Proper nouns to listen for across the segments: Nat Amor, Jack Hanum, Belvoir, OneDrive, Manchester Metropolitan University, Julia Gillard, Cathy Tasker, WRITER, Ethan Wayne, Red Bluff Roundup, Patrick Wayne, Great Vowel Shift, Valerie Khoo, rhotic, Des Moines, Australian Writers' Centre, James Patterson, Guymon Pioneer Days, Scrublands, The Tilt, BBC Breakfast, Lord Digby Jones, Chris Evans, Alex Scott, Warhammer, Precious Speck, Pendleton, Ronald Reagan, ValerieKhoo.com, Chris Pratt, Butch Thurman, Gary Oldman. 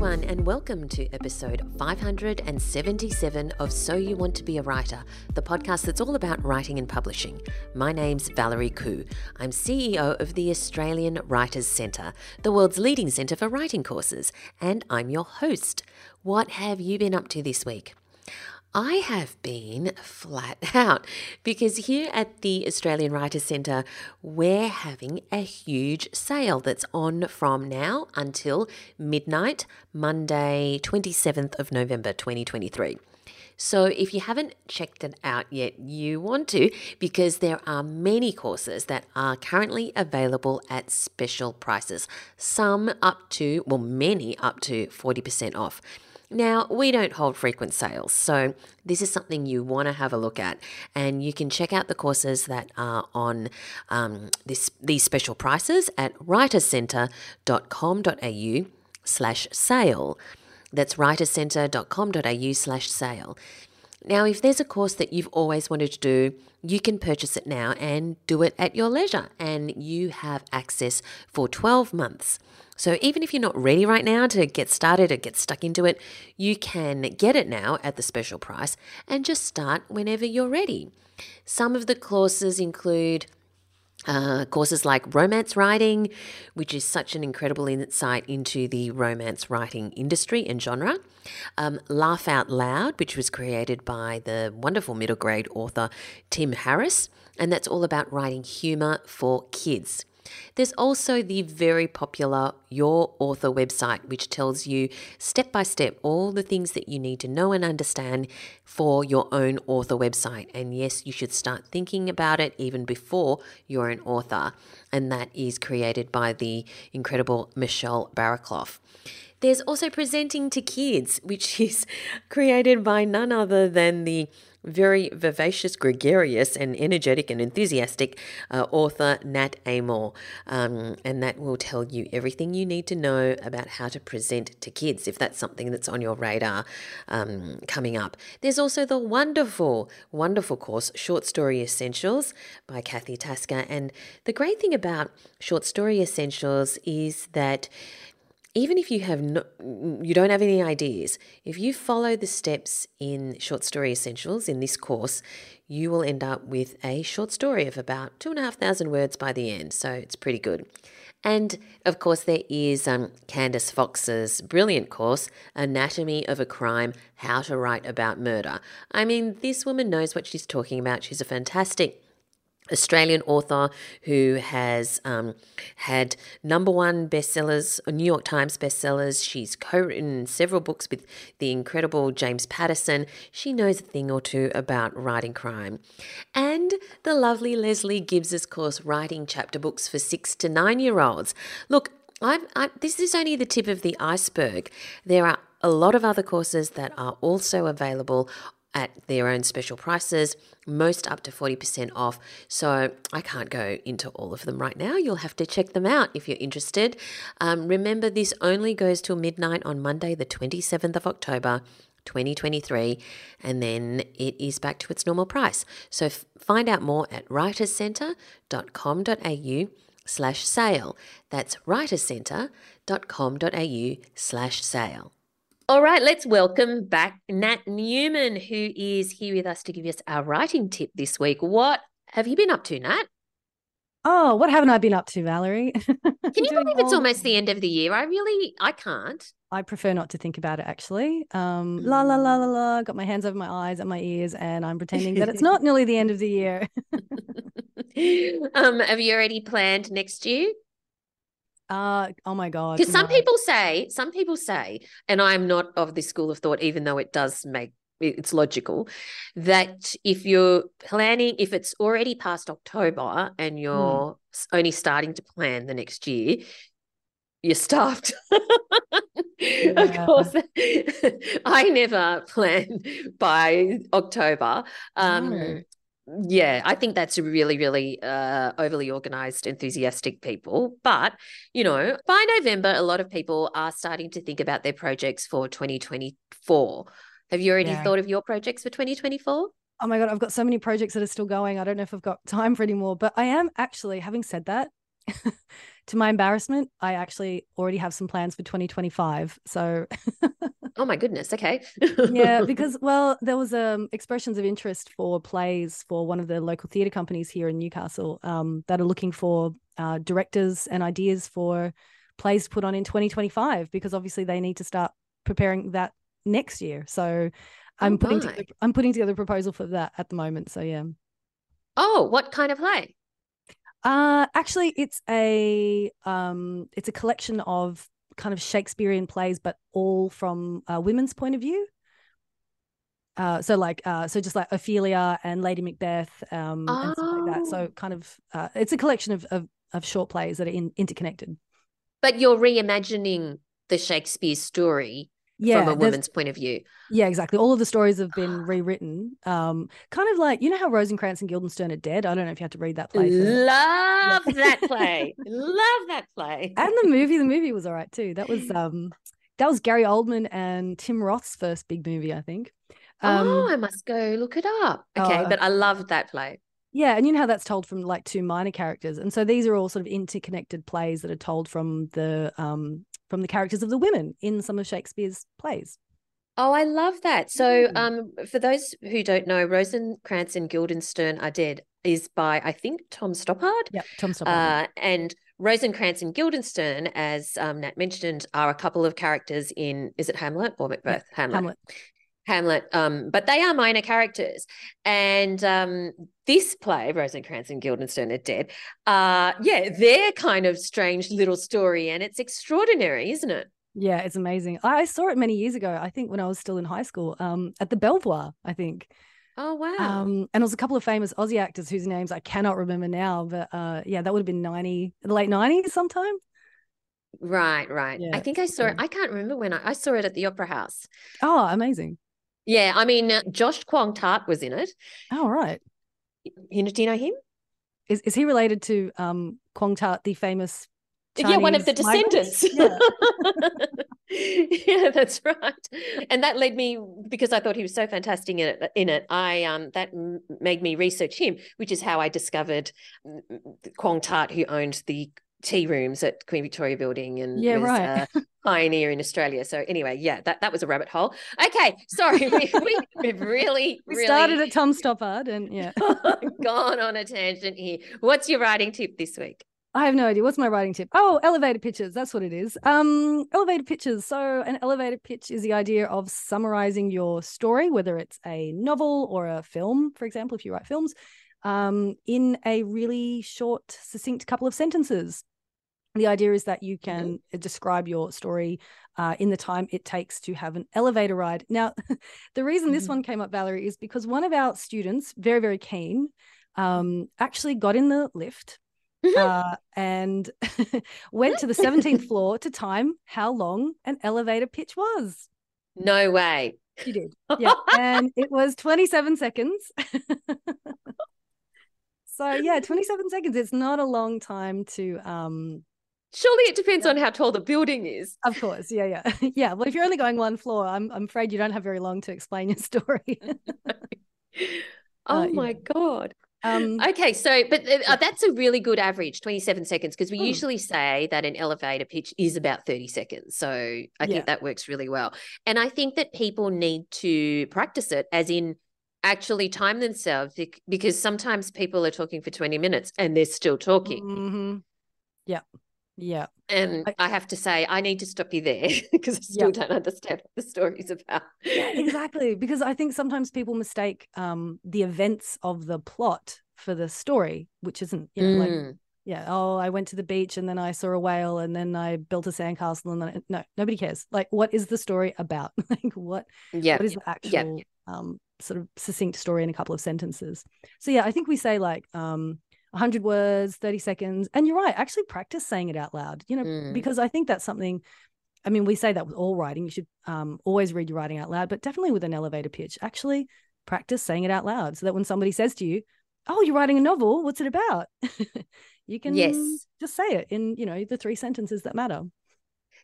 everyone, and welcome to episode 577 of So You Want to Be a Writer, the podcast that's all about writing and publishing. My name's Valerie Khoo. I'm CEO of the Australian Writers' Centre, the world's leading centre for writing courses, and I'm your host. What have you been up to this week? I have been flat out because here at the Australian Writers' Centre, we're having a huge sale that's on from now until midnight, Monday, 27th of November, 2023. So if you haven't checked it out yet, you want to, because there are many courses that are currently available at special prices, some up to, well, many up to 40% off. Now, we don't hold frequent sales, so this is something you want to have a look at, and you can check out the courses that are on these special prices at writerscentre.com.au/sale. That's writerscentre.com.au/sale. Now, if there's a course that you've always wanted to do, you can purchase it now and do it at your leisure, and you have access for 12 months. So even if you're not ready right now to get started or get stuck into it, you can get it now at the special price and just start whenever you're ready. Some of the courses include courses like romance writing, which is such an incredible insight into the romance writing industry and genre. Laugh Out Loud, which was created by the wonderful middle grade author Tim Harris, and that's all about writing humour for kids. There's also the very popular Your Author website, which tells you step by step all the things that you need to know and understand for your own author website. And yes, you should start thinking about it even before you're an author. And that is created by the incredible Michelle Barraclough. There's also Presenting to Kids, which is created by none other than the very vivacious, gregarious and energetic and enthusiastic author Nat Amor, and that will tell you everything you need to know about how to present to kids, if that's something that's on your radar coming up. There's also the wonderful course Short Story Essentials by Cathy Tasker, and the great thing about Short Story Essentials is that even if you have you don't have any ideas, if you follow the steps in Short Story Essentials in this course, you will end up with a short story of about 2,500 words by the end. So it's pretty good. And of course, there is Candace Fox's brilliant course, Anatomy of a Crime, How to Write About Murder. I mean, this woman knows what she's talking about. She's a fantastic Australian author who has had number one bestsellers, New York Times bestsellers. She's co-written several books with the incredible James Patterson. She knows a thing or two about writing crime. And the lovely Leslie Gibbs's course, Writing Chapter Books for 6 to 9 year olds. Look, this is only the tip of the iceberg. There are a lot of other courses that are also available at their own special prices, most up to 40% off. So I can't go into all of them right now. You'll have to check them out if you're interested. Remember, this only goes till midnight on Monday, the 27th of October, 2023, and then it is back to its normal price. So find out more at writerscentre.com.au/sale. That's writerscentre.com.au/sale. All right, let's welcome back Nat Newman, who is here with us to give us our writing tip this week. What have you been up to, Nat? Oh, what haven't I been up to, Valerie? Can you believe it's almost the end of the year? I can't. I prefer not to think about it, actually. La, la, la, la, la, got my hands over my eyes and my ears, and I'm pretending that it's not nearly the end of the year. Have you already planned next year? Oh my God. Because some people say, and I'm not of this school of thought, even though it does make, it's logical, that if you're planning, if it's already past October and you're only starting to plan the next year, you're stuffed. Yeah. Of course, I never plan by October. Yeah, I think that's really, really overly organised, enthusiastic people. But, you know, by November, a lot of people are starting to think about their projects for 2024. Have you already thought of your projects for 2024? Oh, my God, I've got so many projects that are still going. I don't know if I've got time for any more, but I am actually, having said that, to my embarrassment, I actually already have some plans for 2025. So oh my goodness. Okay. Yeah, because, well, there was expressions of interest for plays for one of the local theatre companies here in Newcastle that are looking for directors and ideas for plays to put on in 2025, because obviously they need to start preparing that next year. So I'm putting together a proposal for that at the moment. So yeah. Oh, what kind of play? Actually, it's a collection of kind of Shakespearean plays, but all from women's point of view. So just like Ophelia and Lady Macbeth and stuff like that. So kind of it's a collection of short plays that are interconnected. But you're reimagining the Shakespeare story. Yeah, from a woman's point of view. Yeah, exactly. All of the stories have been rewritten. Kind of like, you know how Rosencrantz and Guildenstern Are Dead? I don't know if you had to read that play. Love that play. And the movie was all right too. That was Gary Oldman and Tim Roth's first big movie, I think. I must go look it up. Okay, but I loved that play. Yeah, and you know how that's told from like two minor characters. And so these are all sort of interconnected plays that are told from the characters of the women in some of Shakespeare's plays. Oh, I love that. So for those who don't know, Rosencrantz and Guildenstern Are Dead is by, I think, Tom Stoppard. Yeah, Tom Stoppard. And Rosencrantz and Guildenstern, as Nat mentioned, are a couple of characters in, is it Hamlet or Macbeth? Yeah, Hamlet. But they are minor characters. And this play, Rosencrantz and Guildenstern Are Dead, they're kind of strange little story, and it's extraordinary, isn't it? Yeah, it's amazing. I saw it many years ago, I think when I was still in high school, at the Belvoir, I think. Oh, wow. And it was a couple of famous Aussie actors whose names I cannot remember now, but that would have been the late 90s sometime. Right. Yeah, I think I saw it. I can't remember when I saw it at the Opera House. Oh, amazing. Yeah, I mean, Josh Quong Tart was in it. Oh, right. Do you know him? Is he related to Quong Tart, the famous Chinese one of the descendants. Yeah. Yeah, that's right. And that led me, because I thought he was so fantastic in it, I that made me research him, which is how I discovered Quong Tart, who owned the tea rooms at Queen Victoria Building and was a pioneer in Australia. So anyway, yeah, that was a rabbit hole. Okay, sorry, we really started at Tom Stoppard and gone on a tangent here. What's your writing tip this week? I have no idea. What's my writing tip? Oh, elevator pitches. That's what it is. Elevator pitches. So an elevator pitch is the idea of summarising your story, whether it's a novel or a film, for example, if you write films, in a really short, succinct couple of sentences. The idea is that you can describe your story in the time it takes to have an elevator ride. Now, the reason this one came up, Valerie, is because one of our students, very, very keen, actually got in the lift and went to the 17th floor to time how long an elevator pitch was. No way. She did. Yeah. And it was 27 seconds. So, yeah, 27 seconds. It's not a long time to surely it depends on how tall the building is. Of course, yeah. Yeah, well, if you're only going one floor, I'm afraid you don't have very long to explain your story. Oh, my God. Okay, so but that's a really good average, 27 seconds, because we usually say that an elevator pitch is about 30 seconds. So I think that works really well. And I think that people need to practice it, as in actually time themselves, because sometimes people are talking for 20 minutes and they're still talking. Mm-hmm. Yeah. Yeah. And I have to say, I need to stop you there because I still don't understand what the story's about. Yeah, exactly. Because I think sometimes people mistake the events of the plot for the story, which isn't, I went to the beach and then I saw a whale and then I built a sandcastle and then nobody cares. Like, what is the story about? Like, what is the actual sort of succinct story in a couple of sentences? So, yeah, I think we say like 100 words, 30 seconds. And you're right, actually practice saying it out loud, because I think that's something, I mean, we say that with all writing, you should always read your writing out loud, but definitely with an elevator pitch, actually practice saying it out loud so that when somebody says to you, oh, you're writing a novel, what's it about? You can just say it in, the three sentences that matter.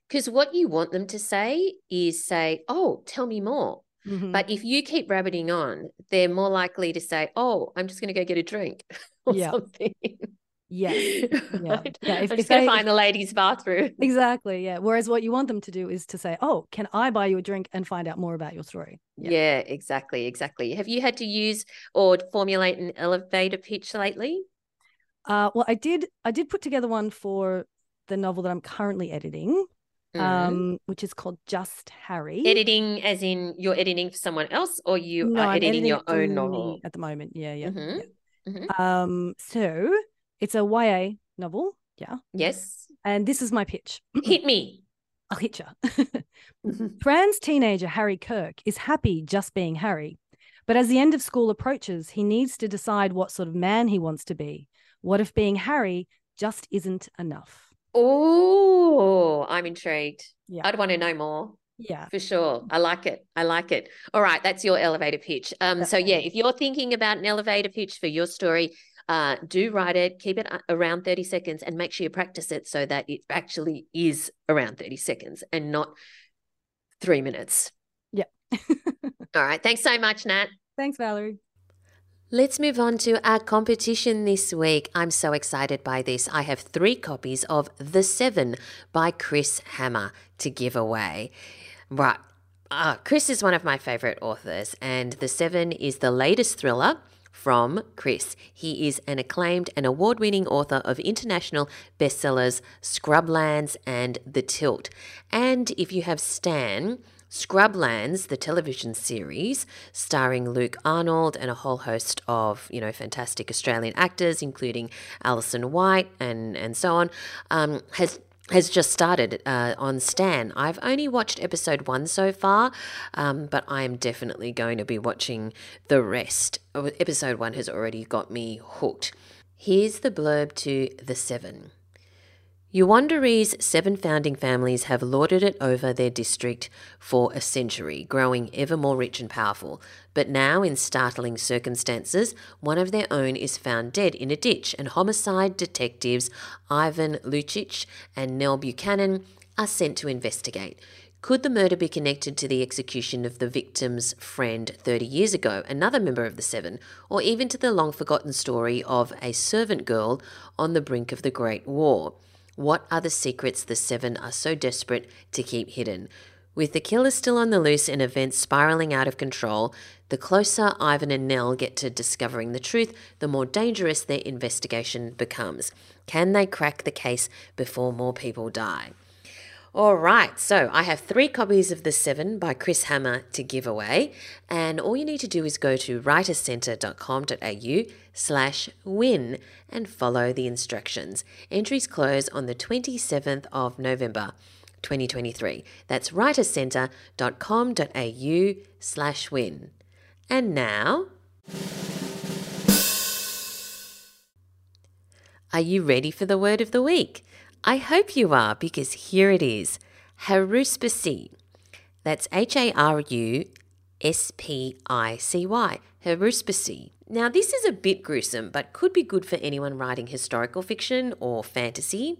Because what you want them to say is say, oh, tell me more. Mm-hmm. But if you keep rabbiting on, they're more likely to say, oh, I'm just going to go get a drink or something. Yes. Yeah. Yeah. I'm just going to find the ladies' bathroom. Exactly. Yeah. Whereas what you want them to do is to say, oh, can I buy you a drink and find out more about your story? Yeah, yeah, exactly. Exactly. Have you had to use or formulate an elevator pitch lately? Well, I did put together one for the novel that I'm currently editing, which is called Just Harry. Editing as in you're editing for someone else, or you are editing your own novel? At the moment, yeah. Mm-hmm. Yeah. Mm-hmm. So it's a YA novel, yeah. Yes. And this is my pitch. Hit me. I'll hit you. Trans teenager Harry Kirk is happy just being Harry, but as the end of school approaches, he needs to decide what sort of man he wants to be. What if being Harry just isn't enough? Oh, I'm intrigued. Yeah. I'd want to know more. Yeah, for sure. I like it. All right, that's your elevator pitch. So yeah, if you're thinking about an elevator pitch for your story, do write it, keep it around 30 seconds and make sure you practice it so that it actually is around 30 seconds and not 3 minutes. Yeah. All right. Thanks so much, Nat. Thanks, Valerie. Let's move on to our competition this week. I'm so excited by this. I have 3 copies of The Seven by Chris Hammer to give away. Right. Chris is one of my favourite authors, and The Seven is the latest thriller from Chris. He is an acclaimed and award-winning author of international bestsellers Scrublands and The Tilt. And if you have Stan, Scrublands, the television series starring Luke Arnold and a whole host of, fantastic Australian actors, including Alison White and so on, has just started on Stan. I've only watched episode 1 so far, but I am definitely going to be watching the rest. Episode 1 has already got me hooked. Here's the blurb to The Seven. Yuwandarie's 7 founding families have lorded it over their district for a century, growing ever more rich and powerful. But now, in startling circumstances, one of their own is found dead in a ditch, and homicide detectives Ivan Luchich and Nell Buchanan are sent to investigate. Could the murder be connected to the execution of the victim's friend 30 years ago, another member of the Seven, or even to the long-forgotten story of a servant girl on the brink of the Great War? What are the secrets the Seven are so desperate to keep hidden? With the killer still on the loose and events spiralling out of control, the closer Ivan and Nell get to discovering the truth, the more dangerous their investigation becomes. Can they crack the case before more people die? All right, so I have 3 copies of The Seven by Chris Hammer to give away, and all you need to do is go to writerscentre.com.au/win and follow the instructions. Entries close on the 27th of November 2023. That's writerscentre.com.au/win. And now, are you ready for the word of the week? I hope you are, because here it is. Haruspicy. That's Haruspicy. Haruspicy. Now, this is a bit gruesome, but could be good for anyone writing historical fiction or fantasy.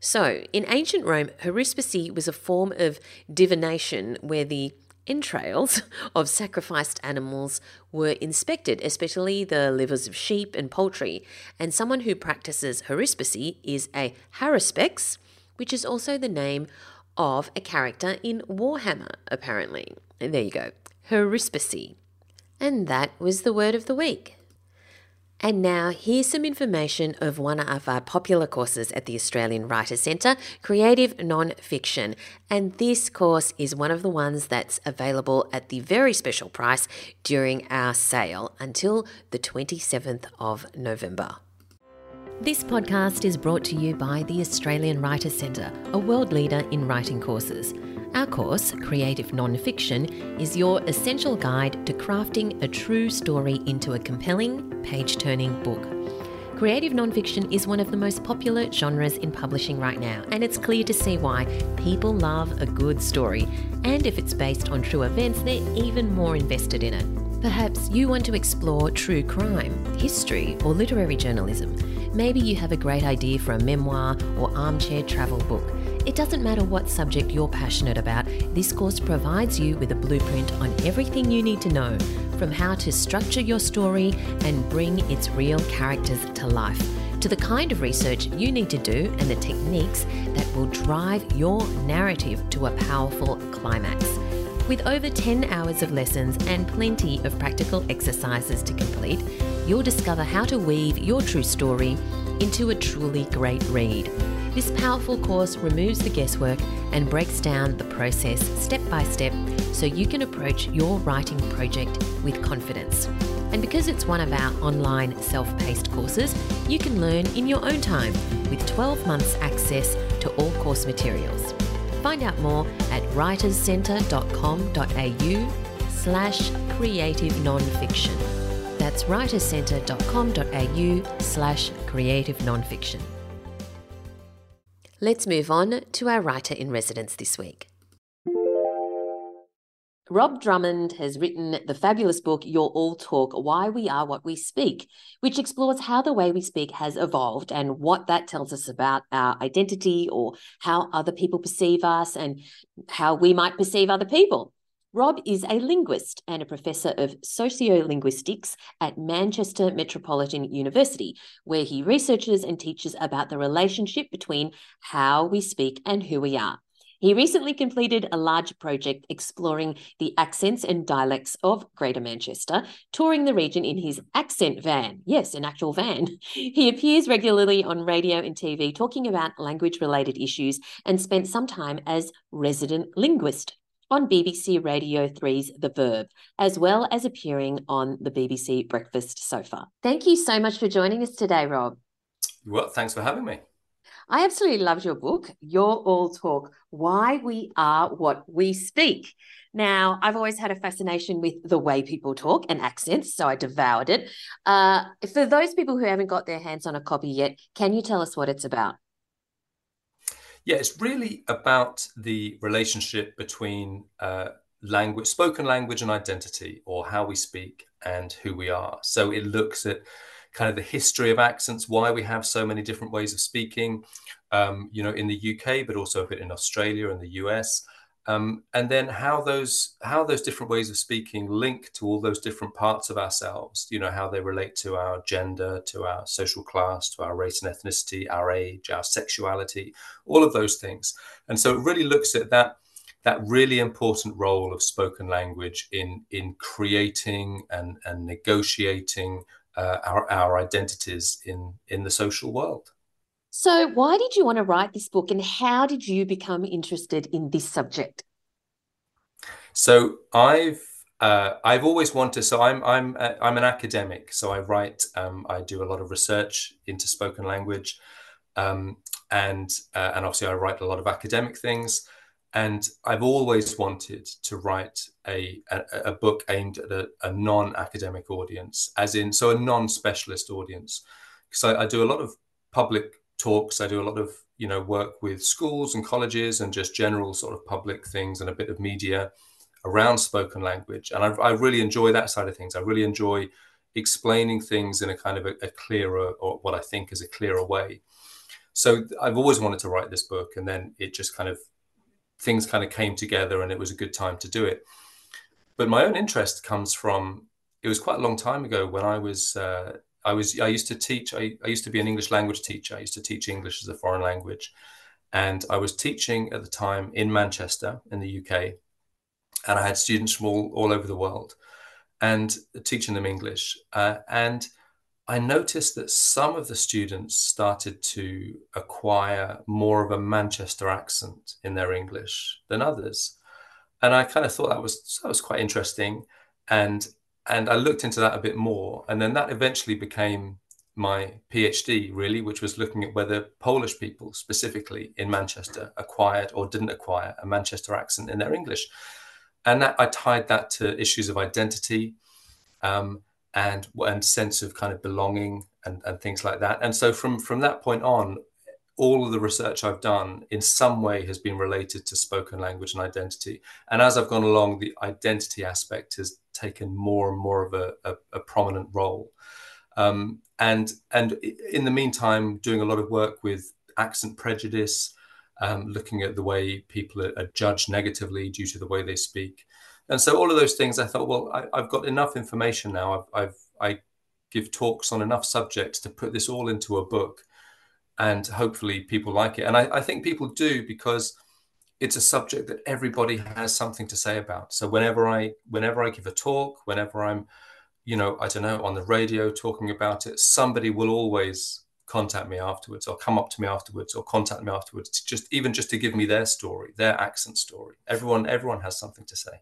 So, in ancient Rome, haruspicy was a form of divination where the entrails of sacrificed animals were inspected, especially the livers of sheep and poultry, and someone who practices haruspicy is a haruspex, which is also the name of a character in Warhammer, apparently. And there you go, haruspicy. And that was the word of the week. And now here's some information of one of our popular courses at the Australian Writers' Centre, Creative Non-Fiction. And this course is one of the ones that's available at the very special price during our sale until the 27th of November. This podcast is brought to you by the Australian Writers' Centre, a world leader in writing courses. Our course, Creative Non-Fiction, is your essential guide to crafting a true story into a compelling, page-turning book. Creative non-fiction is one of the most popular genres in publishing right now, and it's clear to see why. People love a good story, and if it's based on true events, they're even more invested in it. Perhaps you want to explore true crime, history, or literary journalism. Maybe you have a great idea for a memoir or armchair travel book. It doesn't matter what subject you're passionate about, this course provides you with a blueprint on everything you need to know, from how to structure your story and bring its real characters to life, to the kind of research you need to do and the techniques that will drive your narrative to a powerful climax. With over 10 hours of lessons and plenty of practical exercises to complete, you'll discover how to weave your true story into a truly great read. This powerful course removes the guesswork and breaks down the process step by step so you can approach your writing project with confidence. And because it's one of our online self-paced courses, you can learn in your own time with 12 months access to all course materials. Find out more at writerscentre.com.au/creative nonfiction. That's writerscentre.com.au/creative nonfiction. Let's move on to our writer in residence this week. Rob Drummond has written the fabulous book, You're All Talk: Why We Are What We Speak, which explores how the way we speak has evolved and what that tells us about our identity or how other people perceive us and how we might perceive other people. Rob is a linguist and a professor of sociolinguistics at Manchester Metropolitan University, where he researches and teaches about the relationship between how we speak and who we are. He recently completed a large project exploring the accents and dialects of Greater Manchester, touring the region in his accent van. Yes, an actual van. He appears regularly on radio and TV talking about language-related issues and spent some time as resident linguist on BBC Radio 3's The Verb, as well as appearing on the BBC Breakfast sofa. Thank you so much for joining us today, Rob. Well, thanks for having me. I absolutely loved your book, You're All Talk: Why We Are What We Speak. Now, I've always had a fascination with the way people talk and accents, so I devoured it. For those people who haven't got their hands on a copy yet, can you tell us what it's about? Yeah, it's really about the relationship between language, spoken language and identity, or how we speak and who we are. So it looks at kind of the history of accents, why we have so many different ways of speaking, in the UK, but also a bit in Australia and the US. And then how those different ways of speaking link to all those different parts of ourselves, how they relate to our gender, to our social class, to our race and ethnicity, our age, our sexuality, all of those things. And so it really looks at that really important role of spoken language in creating and negotiating our identities in the social world. So why did you want to write this book, and how did you become interested in this subject? So I've always wanted. So I'm an academic. So I write. I do a lot of research into spoken language, and obviously I write a lot of academic things. And I've always wanted to write a book aimed at a non-academic audience, as in so a non-specialist audience, because I do a lot of public talks. I do a lot of, work with schools and colleges and just general sort of public things and a bit of media around spoken language. And I really enjoy that side of things. I really enjoy explaining things in a kind of a clearer, or what I think is a clearer way. So I've always wanted to write this book, and then it just kind of, things kind of came together and it was a good time to do it. But my own interest comes from, it was quite a long time ago when I used to be an English language teacher. I used to teach English as a foreign language. And I was teaching at the time in Manchester in the UK. And I had students from all over the world and teaching them English. And I noticed that some of the students started to acquire more of a Manchester accent in their English than others. And I kind of thought that was quite interesting. And I looked into that a bit more. And then that eventually became my PhD, really, which was looking at whether Polish people specifically in Manchester acquired or didn't acquire a Manchester accent in their English. And that I tied that to issues of identity and sense of kind of belonging and things like that. And so from that point on, all of the research I've done in some way has been related to spoken language and identity. And as I've gone along, the identity aspect has taken more and more of a prominent role. And in the meantime, doing a lot of work with accent prejudice, looking at the way people are judged negatively due to the way they speak. And so all of those things, I thought, well, I've got enough information now. I give talks on enough subjects to put this all into a book, and hopefully people like it. And I think people do, because it's a subject that everybody has something to say about. So whenever I give a talk, whenever I'm, I don't know, on the radio talking about it, somebody will always contact me afterwards, or come up to me afterwards, or contact me afterwards, just to give me their story, their accent story. Everyone has something to say.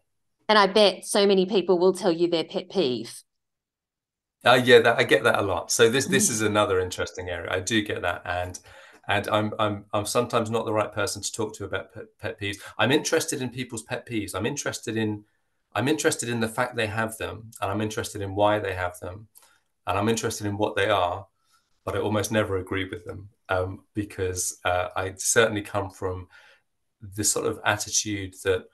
And I bet so many people will tell you their pet peeve. I get that a lot. So this is another interesting area. I do get that, and I'm sometimes not the right person to talk to about pet peeves. I'm interested in people's pet peeves. I'm interested in the fact they have them, and I'm interested in why they have them, and I'm interested in what they are. But I almost never agree with them, because I certainly come from this sort of attitude that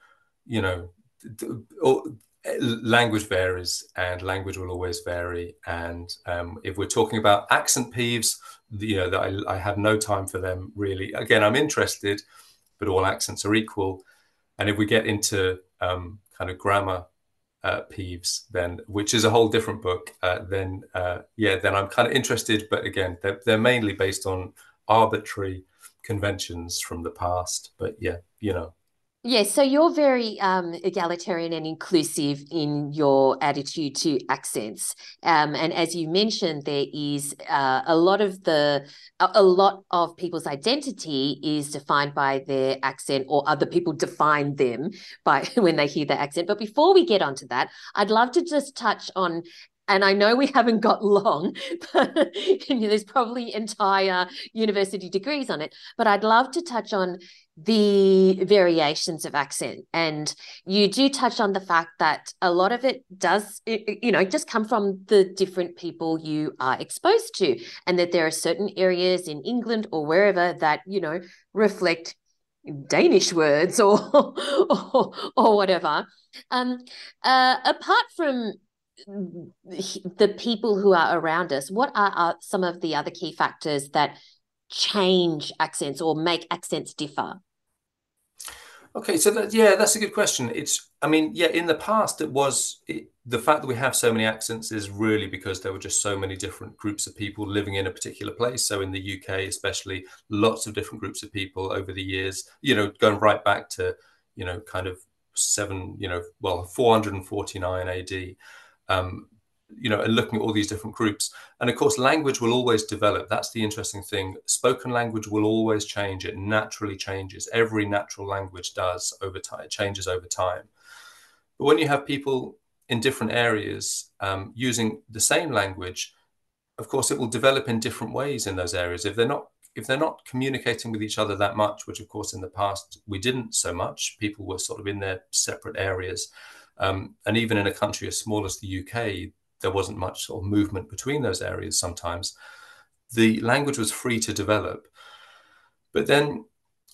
language varies, and language will always vary. And if we're talking about accent peeves, I have no time for them, really. Again, I'm interested, but all accents are equal. And if we get into kind of grammar peeves, then, which is a whole different book, then I'm kind of interested. But again, they're mainly based on arbitrary conventions from the past. But so you're very egalitarian and inclusive in your attitude to accents. And as you mentioned, there is a lot of people's identity is defined by their accent, or other people define them by when they hear their accent. But before we get onto that, I'd love to just touch on, and I know we haven't got long, but there's probably entire university degrees on it, but I'd love to touch on the variations of accent. And you do touch on the fact that a lot of it does, just come from the different people you are exposed to, and that there are certain areas in England or wherever that, reflect Danish words or whatever. Apart from the people who are around us, what are some of the other key factors that change accents or make accents differ? Okay, so that's a good question. In the past the fact that we have so many accents is really because there were just so many different groups of people living in a particular place. So in the UK especially, lots of different groups of people over the years, going right back to, 449 AD, and looking at all these different groups. And of course, language will always develop. That's the interesting thing. Spoken language will always change. It naturally changes. Every natural language does over time. It changes over time. But when you have people in different areas using the same language, of course, it will develop in different ways in those areas. If they're not communicating with each other that much, which of course in the past we didn't so much, people were sort of in their separate areas. And even in a country as small as the UK, there wasn't much sort of movement between those areas sometimes. The language was free to develop. But then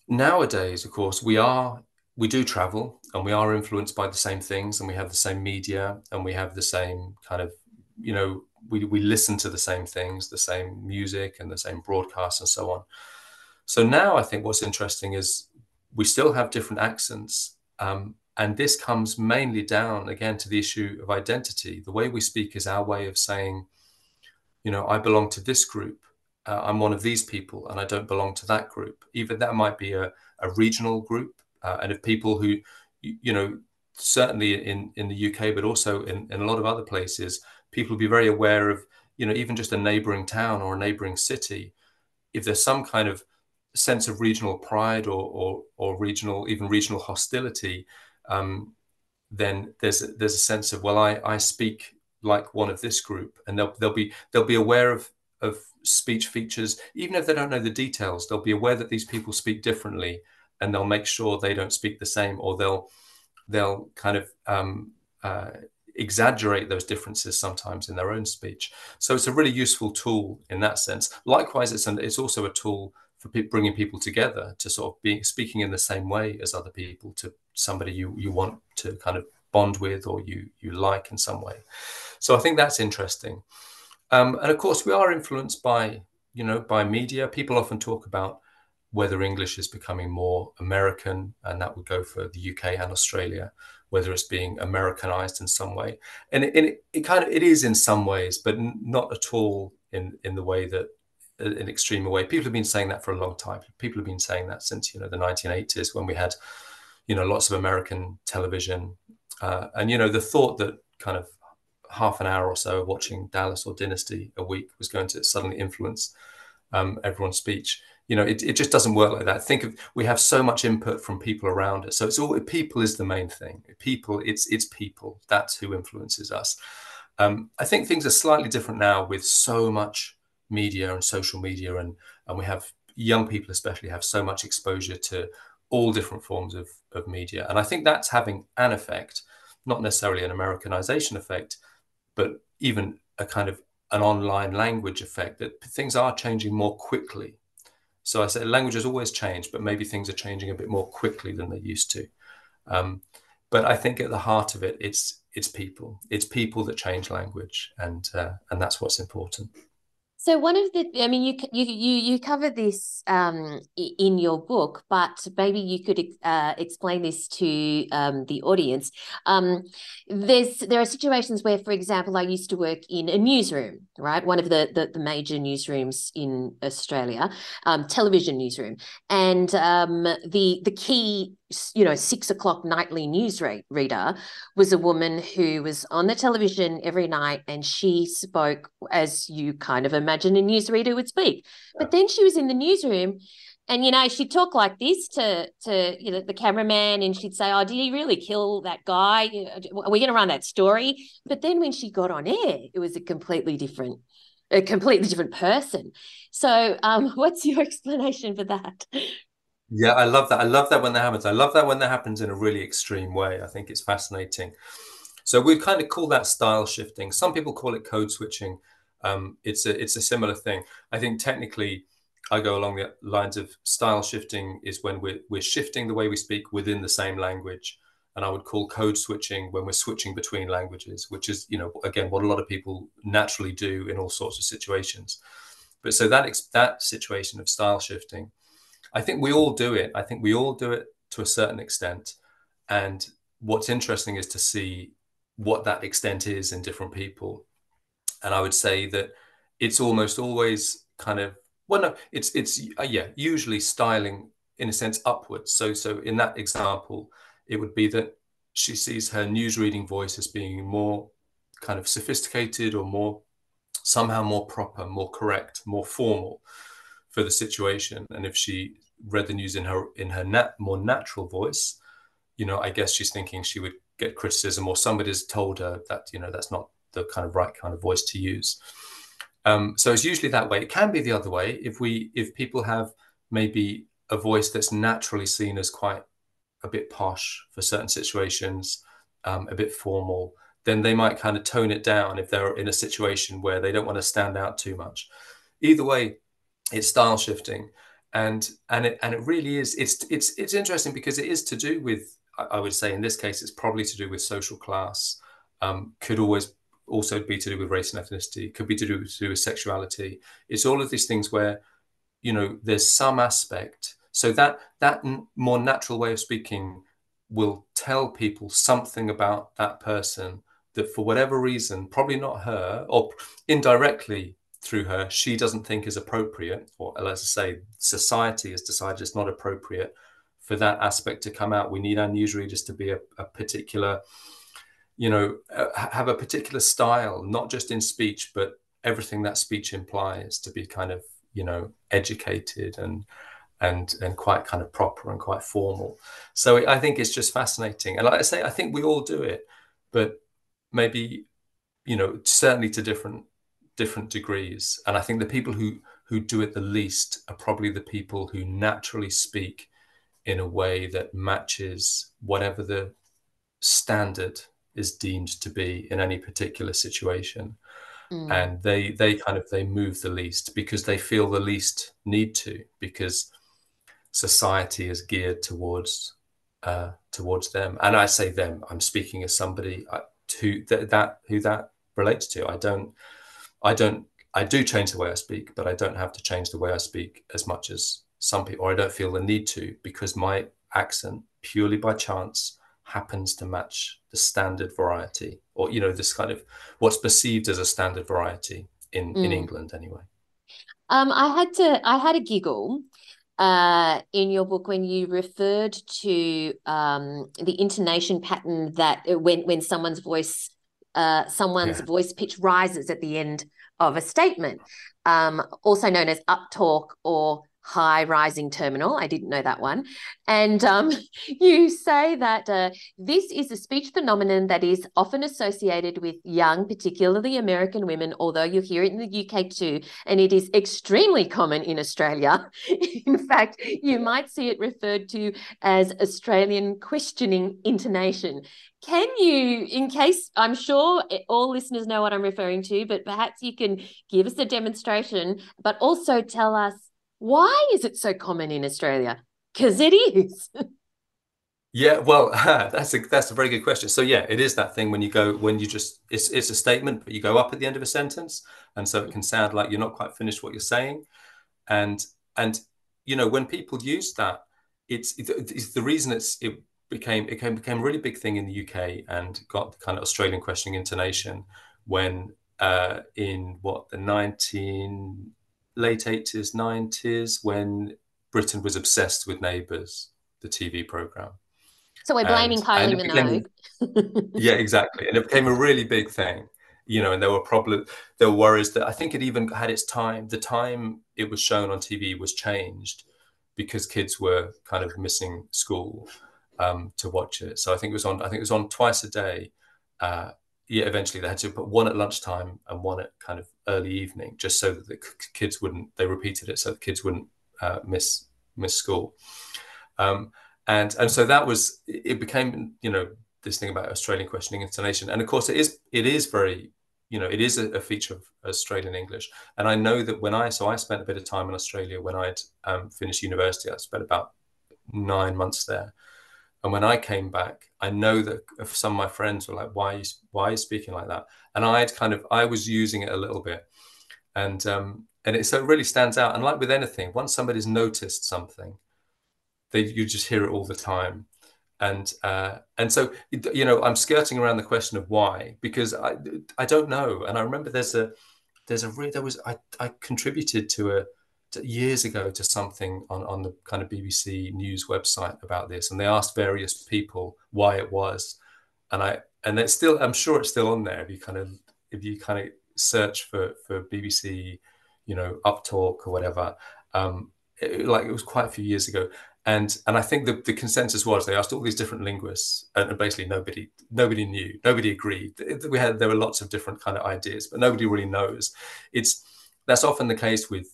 nowadays, of course, we do travel, and we are influenced by the same things, and we have the same media, and we have the same kind of, we listen to the same things, the same music and the same broadcasts and so on. So now I think what's interesting is we still have different accents. And this comes mainly down, again, to the issue of identity. The way we speak is our way of saying, I belong to this group. I'm one of these people, and I don't belong to that group. Even that might be a regional group. And of people who, certainly in the UK, but also in a lot of other places, people will be very aware of, even just a neighbouring town or a neighbouring city. If there's some kind of sense of regional pride or regional hostility, then there's a sense of, well, I speak like one of this group, and they'll be aware of speech features, even if they don't know the details. They'll be aware that these people speak differently, and they'll make sure they don't speak the same, or they'll kind of exaggerate those differences sometimes in their own speech. So it's a really useful tool in that sense. Likewise, it's also a tool for bringing people together, to sort of speaking in the same way as other people to somebody you want to kind of bond with, or you like in some way. So I think that's interesting. And of course, we are influenced by media. People often talk about whether English is becoming more American, and that would go for the UK and Australia, whether it's being Americanized in some way. And it is in some ways, but not at all in the way that, in extreme way. People have been saying that for a long time. People have been saying that since, the 1980s, when we had, lots of American television. And, the thought that kind of half an hour or so of watching Dallas or Dynasty a week was going to suddenly influence everyone's speech. It just doesn't work like that. We have so much input from people around us. So it's all, people is the main thing. It's people. That's who influences us. I think things are slightly different now with so much media and social media, and we have, young people especially, have so much exposure to all different forms of media. And I think that's having an effect, not necessarily an Americanization effect, but even a kind of an online language effect, that things are changing more quickly. So I say languages always change, but maybe things are changing a bit more quickly than they used to. But I think at the heart of it, it's people. It's people that change language, and that's what's important. So one of the, I mean, you cover this in your book, but maybe you could explain this to the audience. There are situations where, for example, I used to work in a newsroom, right? One of the major newsrooms in Australia, television newsroom, and the key, 6 o'clock nightly news reader was a woman who was on the television every night, and she spoke as you kind of imagine a newsreader would speak. But then she was in the newsroom, and she'd talk like this to the cameraman, and she'd say, "Oh, did he really kill that guy? Are we going to run that story?" But then when she got on air, it was a completely different person. So, what's your explanation for that? Yeah, I love that. I love that when that happens. I love that when that happens in a really extreme way. I think it's fascinating. So we kind of call that style shifting. Some people call it code switching. It's a similar thing. I think technically I go along the lines of style shifting is when we're shifting the way we speak within the same language. And I would call code switching when we're switching between languages, which is, again, what a lot of people naturally do in all sorts of situations. But so that situation of style shifting, I think we all do it. I think we all do it to a certain extent. And what's interesting is to see what that extent is in different people. And I would say that it's almost always kind of, usually styling in a sense upwards. So in that example, it would be that she sees her newsreading voice as being more kind of sophisticated, or more proper, more correct, more formal for the situation. And if she read the news in her more natural voice, I guess she's thinking she would get criticism, or somebody's told her that, that's not the kind of right kind of voice to use. So it's usually that way. It can be the other way. If people have maybe a voice that's naturally seen as quite a bit posh for certain situations, a bit formal, then they might kind of tone it down if they're in a situation where they don't want to stand out too much. Either way, it's style shifting, and it really is. It's interesting because it is to do with, I would say in this case, it's probably to do with social class. Could always also be to do with race and ethnicity. Could be to do with sexuality. It's all of these things where, there's some aspect. So that more natural way of speaking will tell people something about that person that, for whatever reason, probably not her, or indirectly through her, she doesn't think is appropriate, or let's say society has decided it's not appropriate for that aspect to come out. We need our newsreaders to be a particular, have a particular style, not just in speech, but everything that speech implies, to be kind of, educated and quite kind of proper and quite formal. So I think it's just fascinating. And like I say, I think we all do it, but maybe, certainly to different degrees. And I think the people who do it the least are probably the people who naturally speak in a way that matches whatever the standard is deemed to be in any particular situation. And they move the least because they feel the least need to, because society is geared towards them. And I say them, I'm speaking as somebody who that relates to. I do change the way I speak, but I don't have to change the way I speak as much as some people, or I don't feel the need to, because my accent purely by chance happens to match the standard variety, or, you know, this kind of what's perceived as a standard variety in England anyway. I had a giggle in your book when you referred to the intonation pattern that when someone's voice voice pitch rises at the end of a statement, also known as uptalk or high rising terminal. I didn't know that one. And you say that this is a speech phenomenon that is often associated with young, particularly American women, although you hear it in the UK too, and it is extremely common in Australia. In fact, you might see it referred to as Australian questioning intonation. Can you, in case, I'm sure all listeners know what I'm referring to, but perhaps you can give us a demonstration, but also tell us, why is it so common in Australia? Because it is. Yeah, well, that's a very good question. So yeah, it is that thing it's a statement, but you go up at the end of a sentence, and so it can sound like you're not quite finished what you're saying. And you know, when people use that, it's the reason it became a really big thing in the UK and got the kind of Australian questioning intonation when in what the late 80s, 90s, when Britain was obsessed with Neighbours, the TV programme. So we're blaming Kylie Minogue. Yeah, exactly. And it became a really big thing, you know, and there were worries that I think it even had its time. The time it was shown on TV was changed because kids were kind of missing school to watch it. So I think it was on twice a day. Yeah, eventually they had to put one at lunchtime and one at kind of early evening, just so that the kids wouldn't. They repeated it so the kids wouldn't miss school, and so that was. It became, you know, this thing about Australian questioning intonation, and of course it is very, you know, it is a feature of Australian English. And I know that I spent a bit of time in Australia when I'd finished university. I spent about 9 months there. And when I came back, I know that some of my friends were like, why are you speaking like that? And I was using it a little bit. And so it really stands out. And like with anything, once somebody's noticed something, you just hear it all the time. And so, you know, I'm skirting around the question of why, because I don't know. And I remember I contributed to years ago to something on the kind of BBC News website about this, and they asked various people why it was, and it's still, I'm sure it's still on there if you kind of search for BBC, you know, uptalk or whatever. It was quite a few years ago, and I think the consensus was they asked all these different linguists, and basically nobody knew, nobody agreed. There were lots of different kind of ideas, but nobody really knows. That's often the case with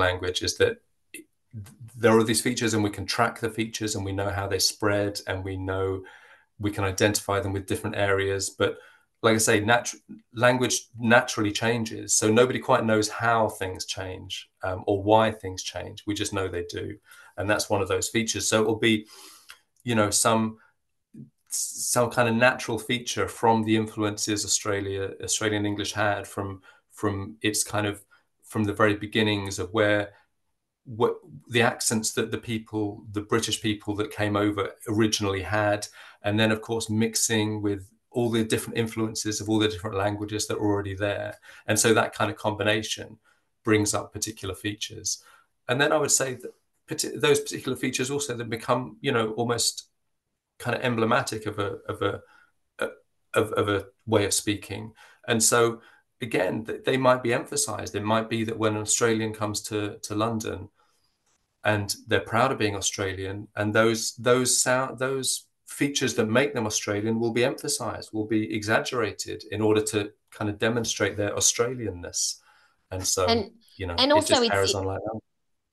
language, is that there are these features and we can track the features and we know how they spread and we know we can identify them with different areas. But like I say, language naturally changes. So nobody quite knows how things change or why things change. We just know they do. And that's one of those features. So it will be, you know, some kind of natural feature from the influences Australian English had from its kind of, from the very beginnings of what the accents that the British people that came over originally had, and then of course mixing with all the different influences of all the different languages that were already there. And so that kind of combination brings up particular features. And then I would say that those particular features also then become, you know, almost kind of emblematic of a way of speaking. And so again, they might be emphasised. It might be that when an Australian comes to London, and they're proud of being Australian, and those features that make them Australian will be emphasised, will be exaggerated in order to kind of demonstrate their Australianness. And so, you know, and also it just carries on like that.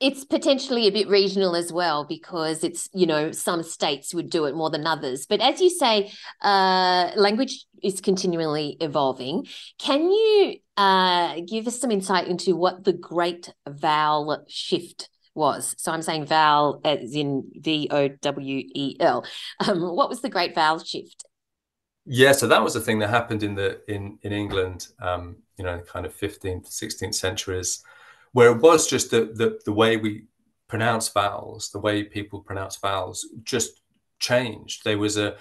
It's potentially a bit regional as well, because it's, you know, some states would do it more than others. But as you say, language is continually evolving. Can you give us some insight into what the Great Vowel Shift was? So I'm saying vowel as in V-O-W-E-L. What was the Great Vowel Shift? Yeah, so that was a thing that happened in England, you know, kind of 15th, 16th centuries, where it was just the way we pronounce vowels, the way people pronounce vowels just changed. There was a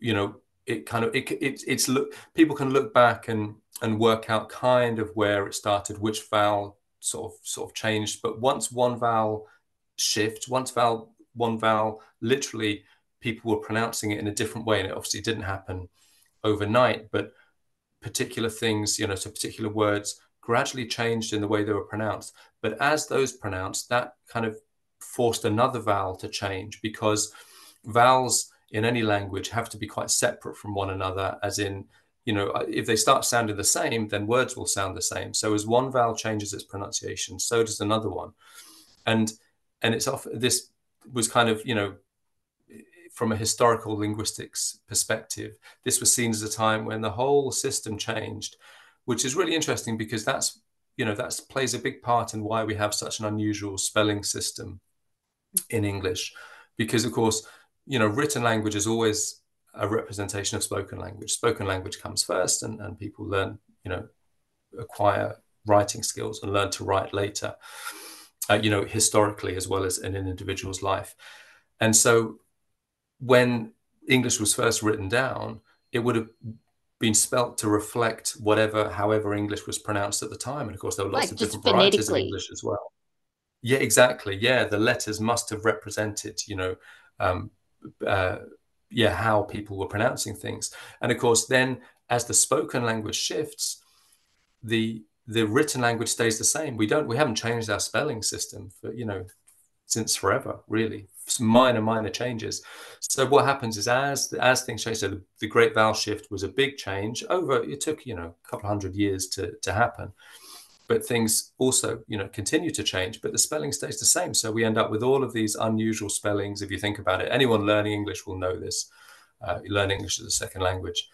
you know, it kind of, it's look, people can look back and work out kind of where it started, which vowel sort of changed. But once one vowel shifts, one vowel, literally people were pronouncing it in a different way. And it obviously didn't happen overnight, but particular things, you know, so particular words gradually changed in the way they were pronounced. But as those pronounced, that kind of forced another vowel to change, because vowels in any language have to be quite separate from one another, as in, you know, if they start sounding the same, then words will sound the same. So as one vowel changes its pronunciation, so does another one. And it's often, this was kind of, you know, from a historical linguistics perspective, this was seen as a time when the whole system changed, which is really interesting, because that's, you know, that plays a big part in why we have such an unusual spelling system in English, because of course, you know, written language is always a representation of spoken language. Spoken language comes first, and people learn, you know, acquire writing skills and learn to write later, you know, historically as well as in an individual's life. And so when English was first written down, it would have been spelt to reflect whatever, however English was pronounced at the time. And of course, there were lots of different varieties of English as well. Yeah, exactly. Yeah, the letters must have represented, you know, how people were pronouncing things. And of course, then as the spoken language shifts, the written language stays the same. We haven't changed our spelling system for, you know, since forever, really. Some minor changes. So what happens is as things change, so the Great Vowel Shift was a big change over, it took, you know, a couple hundred years to happen. But things also, you know, continue to change, but the spelling stays the same. So we end up with all of these unusual spellings. If you think about it, anyone learning English will know this. Learning English as a second language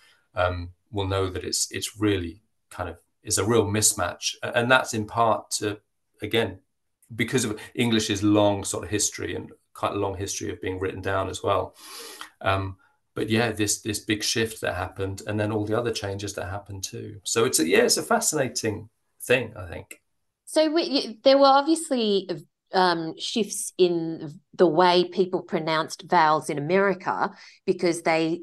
will know that it's really kind of is a real mismatch. And that's in part to, again, because of English's long sort of history and quite a long history of being written down as well. But yeah, this big shift that happened, and then all the other changes that happened too. So it's a fascinating thing, I think. So there were obviously shifts in the way people pronounced vowels in America, because they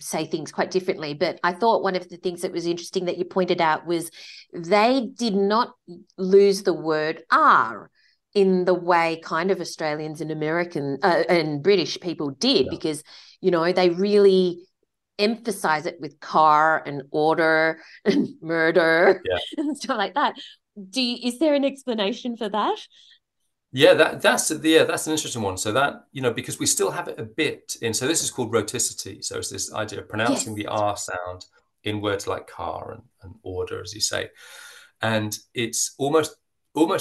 say things quite differently. But I thought one of the things that was interesting that you pointed out was they did not lose the word R in the way kind of Australians and American and British people did, because, you know, they really emphasize it with car and order and murder and stuff like that. Is there an explanation for that? Yeah, that's an interesting one. So that, you know, because we still have it a bit in, so this is called roticity. So it's this idea of pronouncing the R sound in words like car and order, as you say. And it's almost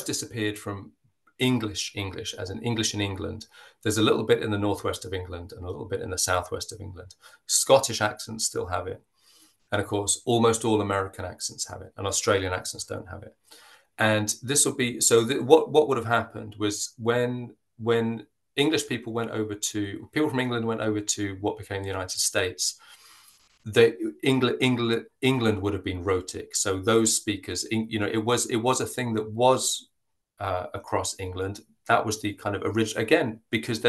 disappeared from English, as in English in England. There's a little bit in the northwest of England and a little bit in the southwest of England. Scottish accents still have it. And of course, almost all American accents have it, and Australian accents don't have it. And this will be, so what would have happened was when English people people from England went over to what became the United States, England would have been rhotic. So those speakers, you know, it was a thing that was across England. That was the kind of original, again, because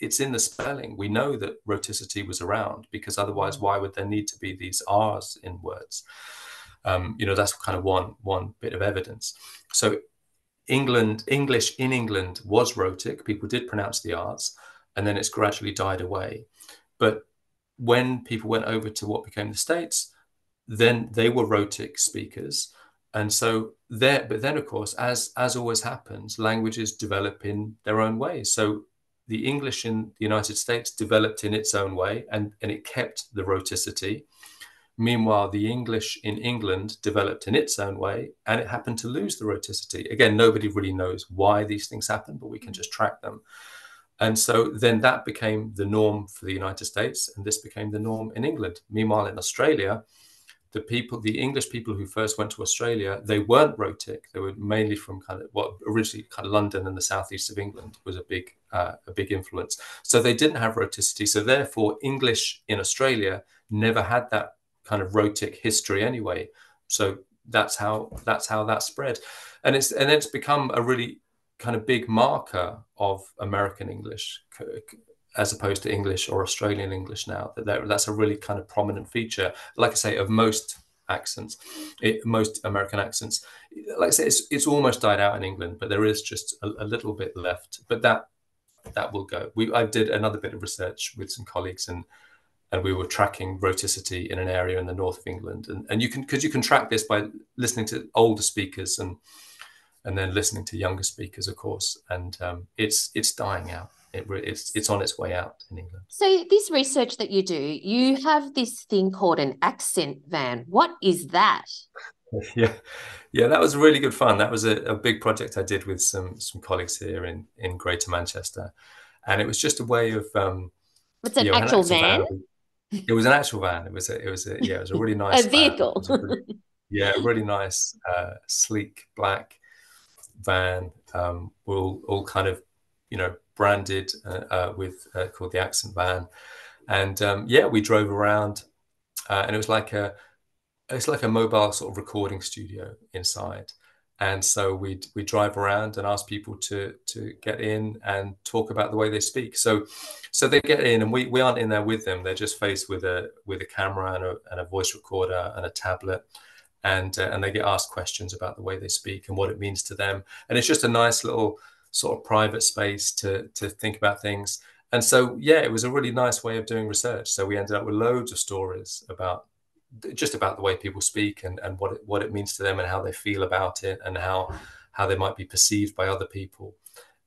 it's in the spelling. We know that roticity was around, because otherwise why would there need to be these R's in words? You know, that's kind of one bit of evidence. So English in England was rhotic. People did pronounce the R's, and then it's gradually died away. But when people went over to what became the States, then they were rhotic speakers. And so but then of course, as always happens, languages develop in their own ways. So the English in the United States developed in its own way, and it kept the rhoticity. Meanwhile, the English in England developed in its own way, and it happened to lose the rhoticity. Again, nobody really knows why these things happen, but we can just track them. And so then that became the norm for the United States, and this became the norm in England. Meanwhile, in Australia, the English people who first went to Australia, they weren't rhotic. They were mainly from kind of what originally kind of London and the southeast of England was a big influence. So they didn't have rhoticity. So therefore, English in Australia never had that kind of rhotic history anyway. So that's how that spread, and it's become a really kind of big marker of American English as opposed to English or Australian English now. That's a really kind of prominent feature, like I say, of most accents, most American accents. Like I say, it's almost died out in England, but there is just a little bit left. But that will go. I did another bit of research with some colleagues, and we were tracking roticity in an area in the north of England, and you can track this by listening to older speakers and then listening to younger speakers, of course, and it's dying out. It's on its way out in England. So this research that you do, you have this thing called an accent van. What is that? Yeah, that was really good fun. That was a big project I did with some colleagues here in Greater Manchester, and it was just a way of. It's an actual van. It was an actual van. It was a really nice a vehicle. Really nice, sleek black van. All kind of, branded with called the Accent Van, and we drove around, and it was like a mobile sort of recording studio inside, and so we drive around and ask people to get in and talk about the way they speak. So they get in, and we aren't in there with them. They're just faced with a camera and a voice recorder and a tablet, and they get asked questions about the way they speak and what it means to them, and it's just a nice little sort of private space to think about things. And so, it was a really nice way of doing research. So we ended up with loads of stories about the way people speak and what it means to them and how they feel about it and how they might be perceived by other people.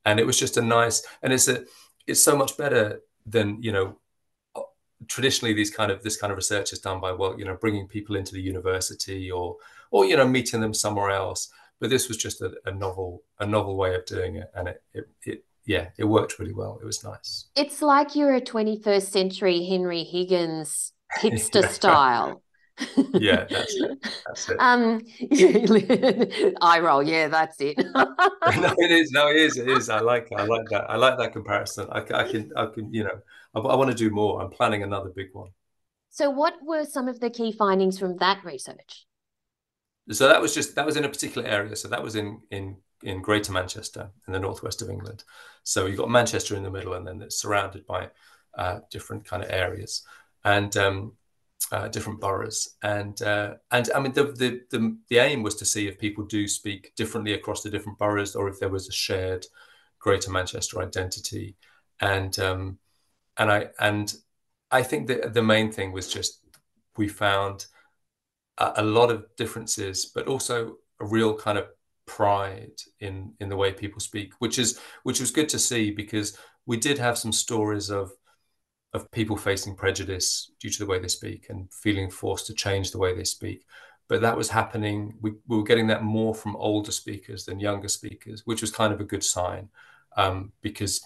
And it was just a nice, and it's so much better than, traditionally this kind of research is done by, bringing people into the university or meeting them somewhere else. But this was just a novel way of doing it, and it worked really well. It was nice. It's like you're a 21st century Henry Higgins hipster style. Yeah, that's it. Eye roll. Yeah, that's it. No, it is. No, it is. It is. I like that. I like that comparison. I want to do more. I'm planning another big one. So, what were some of the key findings from that research? So that was in a particular area. So that was in Greater Manchester, in the northwest of England. So you've got Manchester in the middle, and then it's surrounded by different kind of areas and different boroughs. And I mean, the aim was to see if people do speak differently across the different boroughs, or if there was a shared Greater Manchester identity. And I think that the main thing was just we found a lot of differences, but also a real kind of pride in the way people speak, which was good to see, because we did have some stories of people facing prejudice due to the way they speak and feeling forced to change the way they speak. But that was happening. We were getting that more from older speakers than younger speakers, which was kind of a good sign, because,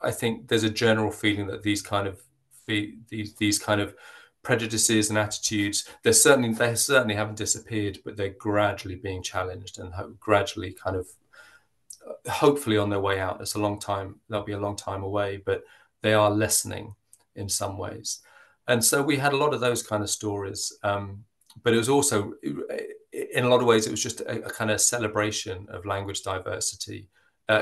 I think there's a general feeling that these kind of prejudices and attitudes, they certainly haven't disappeared, but they're gradually being challenged and gradually kind of hopefully on their way out. It's a long time, they'll be a long time away, but they are lessening in some ways. And so we had a lot of those kind of stories, but it was also, in a lot of ways, it was just a kind of celebration of language diversity,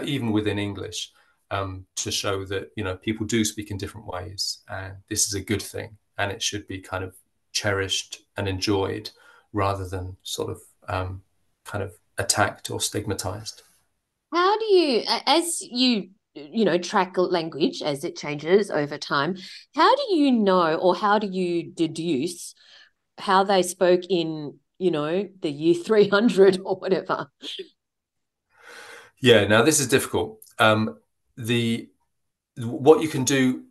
even within English, to show that, people do speak in different ways, and this is a good thing. And it should be kind of cherished and enjoyed rather than sort of kind of attacked or stigmatized. How do you, as you track language as it changes over time, how do you know, or how do you deduce how they spoke in, the year 300 or whatever? Yeah, now this is difficult. What you can do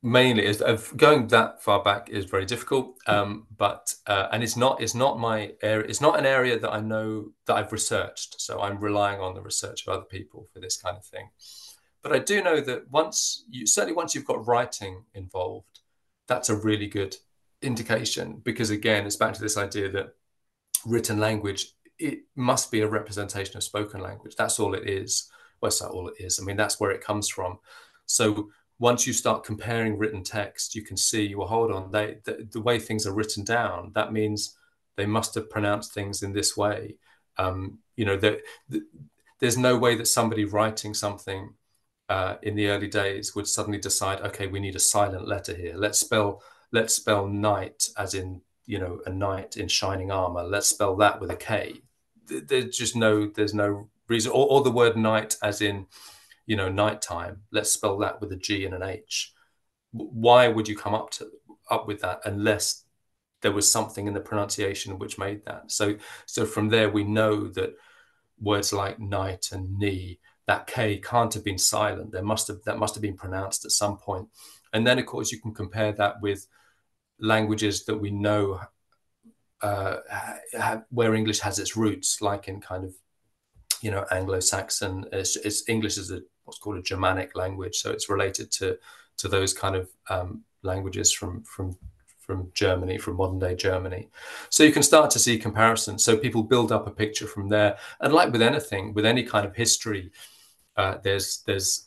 mainly is going that far back is very difficult, but and it's not my area. It's not an area that I know that I've researched, so I'm relying on the research of other people for this kind of thing. But I do know that once you've got writing involved, that's a really good indication, because again, it's back to this idea that written language, it must be a representation of spoken language. That's all it is. Well, it's not all it is. I mean, that's where it comes from. So once you start comparing written text, you can see, well, hold on, the way things are written down, that means they must have pronounced things in this way. You know, there's no way that somebody writing something in the early days would suddenly decide, okay, we need a silent letter here. Let's spell knight as in, you know, a knight in shining armor. Let's spell that with a K. There's no reason. Or the word night as in, you know, nighttime. Let's spell that with a G and an H. Why would you come up with that unless there was something in the pronunciation which made that? So from there, we know that words like night and knee, that K can't have been silent. That must have been pronounced at some point. And then, of course, you can compare that with languages that we know where English has its roots, like in kind of, you know, Anglo-Saxon. It's English is what's called a Germanic language, so it's related to those kind of languages from Germany, from modern-day Germany. So you can start to see comparisons. So people build up a picture from there. And like with anything, with any kind of history, there's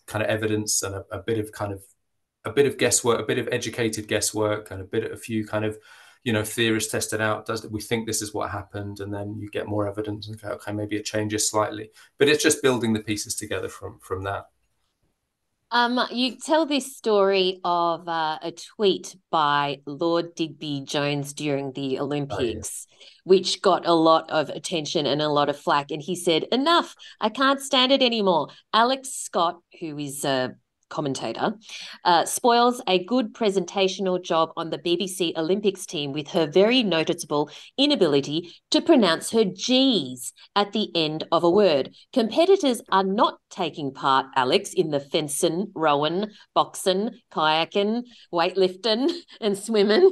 kind of evidence and a bit of guesswork, a bit of educated guesswork, and a few kind of, you know, theorists test it out. We think this is what happened, and then you get more evidence and go, okay, maybe it changes slightly. But it's just building the pieces together from that. You tell this story of a tweet by Lord Digby Jones during the Olympics, which got a lot of attention and a lot of flack. And he said, "Enough, I can't stand it anymore. Alex Scott, who is a commentator, spoils a good presentational job on the BBC Olympics team with her very noticeable inability to pronounce her G's at the end of a word. Competitors are not taking part, Alex, in the fencing, rowing, boxing, kayaking, weightlifting, and swimming."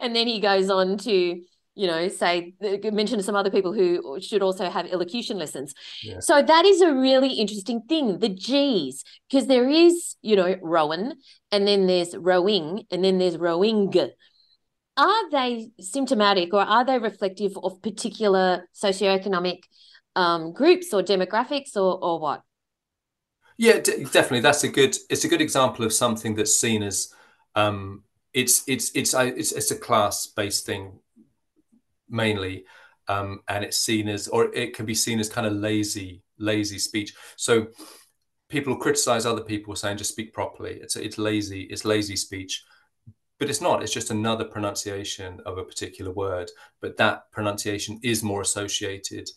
And then he goes on to, you know, say, mention some other people who should also have elocution lessons. Yeah. So that is a really interesting thing, the G's, because there is, you know, Rowan, and then there's rowing, and then there's rowing. Are they symptomatic, or are they reflective of particular socioeconomic groups or demographics or what? Yeah, definitely. It's a good example of something that's seen as it's a class-based thing, mainly, and it's seen as, or it can be seen as kind of lazy speech. So people criticize other people saying just speak properly. It's lazy speech, but it's not. It's just another pronunciation of a particular word, but that pronunciation is more associated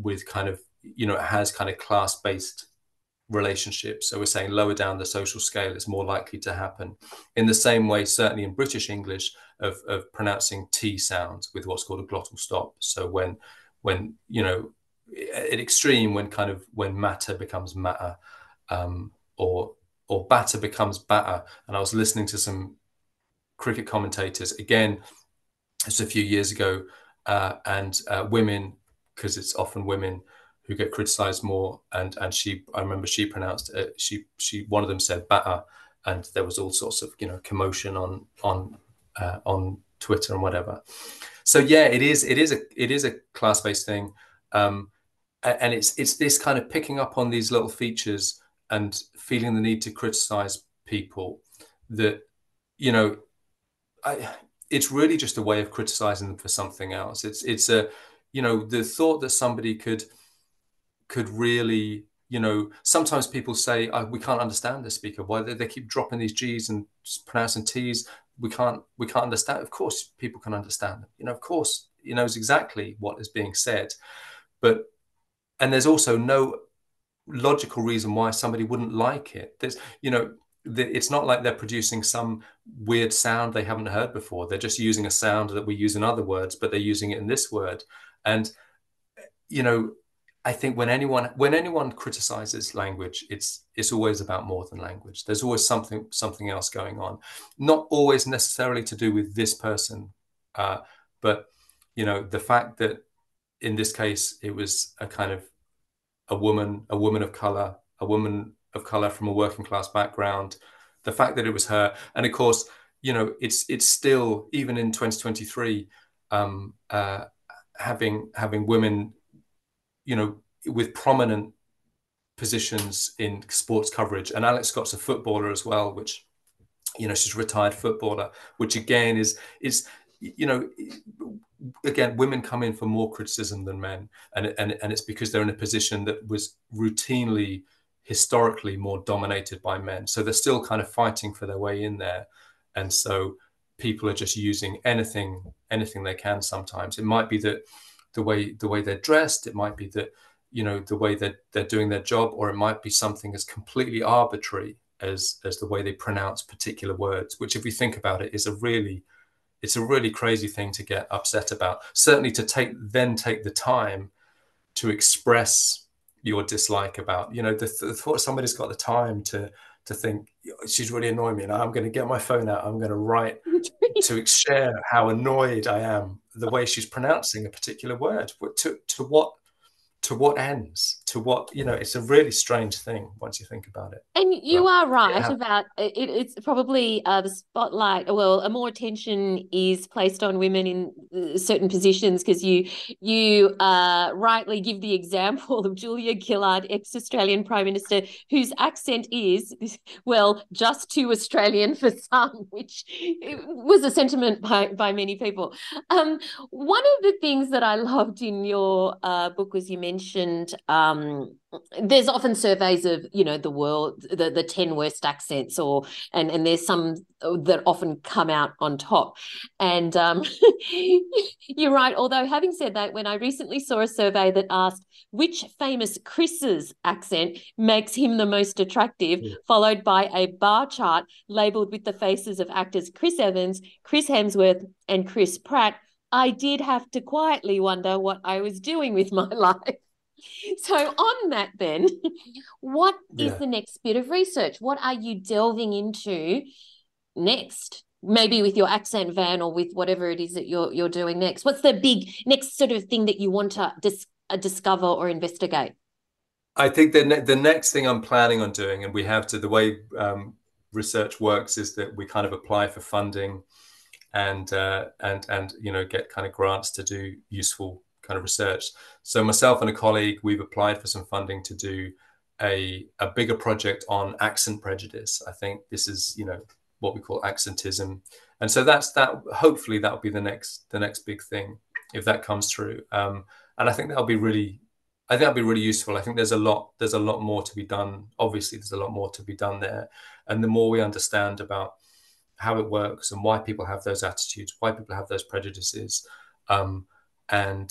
with kind of, you know, it has kind of class-based relationships. So we're saying lower down the social scale, it's more likely to happen. In the same way, certainly in British English, of pronouncing T sounds with what's called a glottal stop. So when you know, at extreme, when matter becomes matter, or batter becomes batter. And I was listening to some cricket commentators, again, just a few years ago, and women, because it's often women who get criticised more, and I remember she pronounced it, she one of them said batter, and there was all sorts of, you know, commotion on Twitter and whatever. So yeah, it is a class-based thing, and it's this kind of picking up on these little features and feeling the need to criticise people that, you know, it's really just a way of criticising them for something else. It's a you know, the thought that somebody could really, you know, sometimes people say, we can't understand this speaker. Why they keep dropping these G's and pronouncing T's? We can't understand. Of course, people can understand them. You know, of course, you know exactly what is being said. But, and there's also no logical reason why somebody wouldn't like it. There's, you know, it's not like they're producing some weird sound they haven't heard before. They're just using a sound that we use in other words, but they're using it in this word. And, you know, I think when anyone criticizes language, it's always about more than language. There's always something else going on, not always necessarily to do with this person, but, you know, the fact that in this case it was a kind of a woman of color from a working class background, the fact that it was her, and of course, you know, it's still, even in 2023, having women, you know, with prominent positions in sports coverage. And Alex Scott's a footballer as well, which, you know, she's a retired footballer, which again is you know, again, women come in for more criticism than men, and it's because they're in a position that was routinely, historically, more dominated by men. So they're still kind of fighting for their way in there, and so people are just using anything they can. Sometimes it might be that the way they're dressed, it might be that, you know, the way that they're doing their job, or it might be something as completely arbitrary as the way they pronounce particular words, which, if you think about it, is a really crazy thing to get upset about. Certainly to take the time to express your dislike about, you know, the thought somebody's got the time to think, she's really annoying me, and I'm going to get my phone out, I'm going to write to share how annoyed I am the way she's pronouncing a particular word. To what ends? To what, you know, it's a really strange thing once you think about it. And you are right about it. It's probably the spotlight. Well, a more attention is placed on women in certain positions, because you rightly give the example of Julia Gillard, ex-Australian Prime Minister, whose accent is, well, just too Australian for some, which was a sentiment by many people. One of the things that I loved in your book was you mentioned there's often surveys of, you know, the world, the 10 worst accents, and there's some that often come out on top. And you're right, although having said that, when I recently saw a survey that asked which famous Chris's accent makes him the most attractive, followed by a bar chart labelled with the faces of actors Chris Evans, Chris Hemsworth and Chris Pratt, I did have to quietly wonder what I was doing with my life. So on that then, what is the next bit of research? What are you delving into next? Maybe with your accent van, or with whatever it is that you're doing next. What's the big next sort of thing that you want to discover or investigate? I think the next thing I'm planning on doing, and we have to, the way research works is that we kind of apply for funding and you know, get kind of grants to do useful kind of research. So myself and a colleague, we've applied for some funding to do a bigger project on accent prejudice. I think this is, you know, what we call accentism, and so that. Hopefully that'll be the next big thing if that comes through. And I think that'll be really useful. I think there's a lot more to be done. Obviously, there's a lot more to be done there, and the more we understand about how it works and why people have those attitudes, why people have those prejudices, and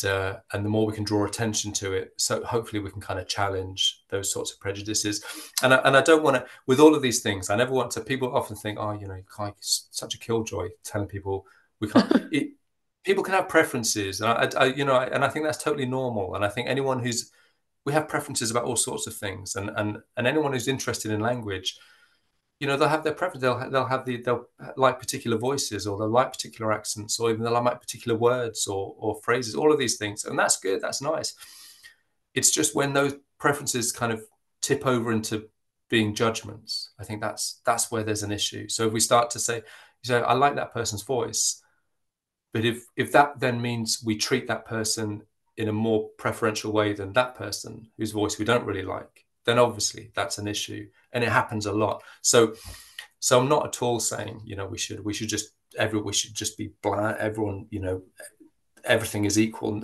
the more we can draw attention to it, so hopefully we can kind of challenge those sorts of prejudices. And I don't want to, with all of these things, I never want to. People often think, oh, you know, it's such a killjoy telling people we can't. People can have preferences, and I you know, and I think that's totally normal. And I think anyone we have preferences about all sorts of things, and anyone who's interested in language, you know, they'll have their preference. They'll like particular voices, or they'll like particular accents, or even they'll like particular words or phrases. All of these things, and that's good. That's nice. It's just when those preferences kind of tip over into being judgments, I think that's where there's an issue. So if we start to say, you know, I like that person's voice, but if that then means we treat that person in a more preferential way than that person whose voice we don't really like, then obviously that's an issue, and it happens a lot. So I'm not at all saying, you know, we should just be blind. Everyone, you know, everything is equal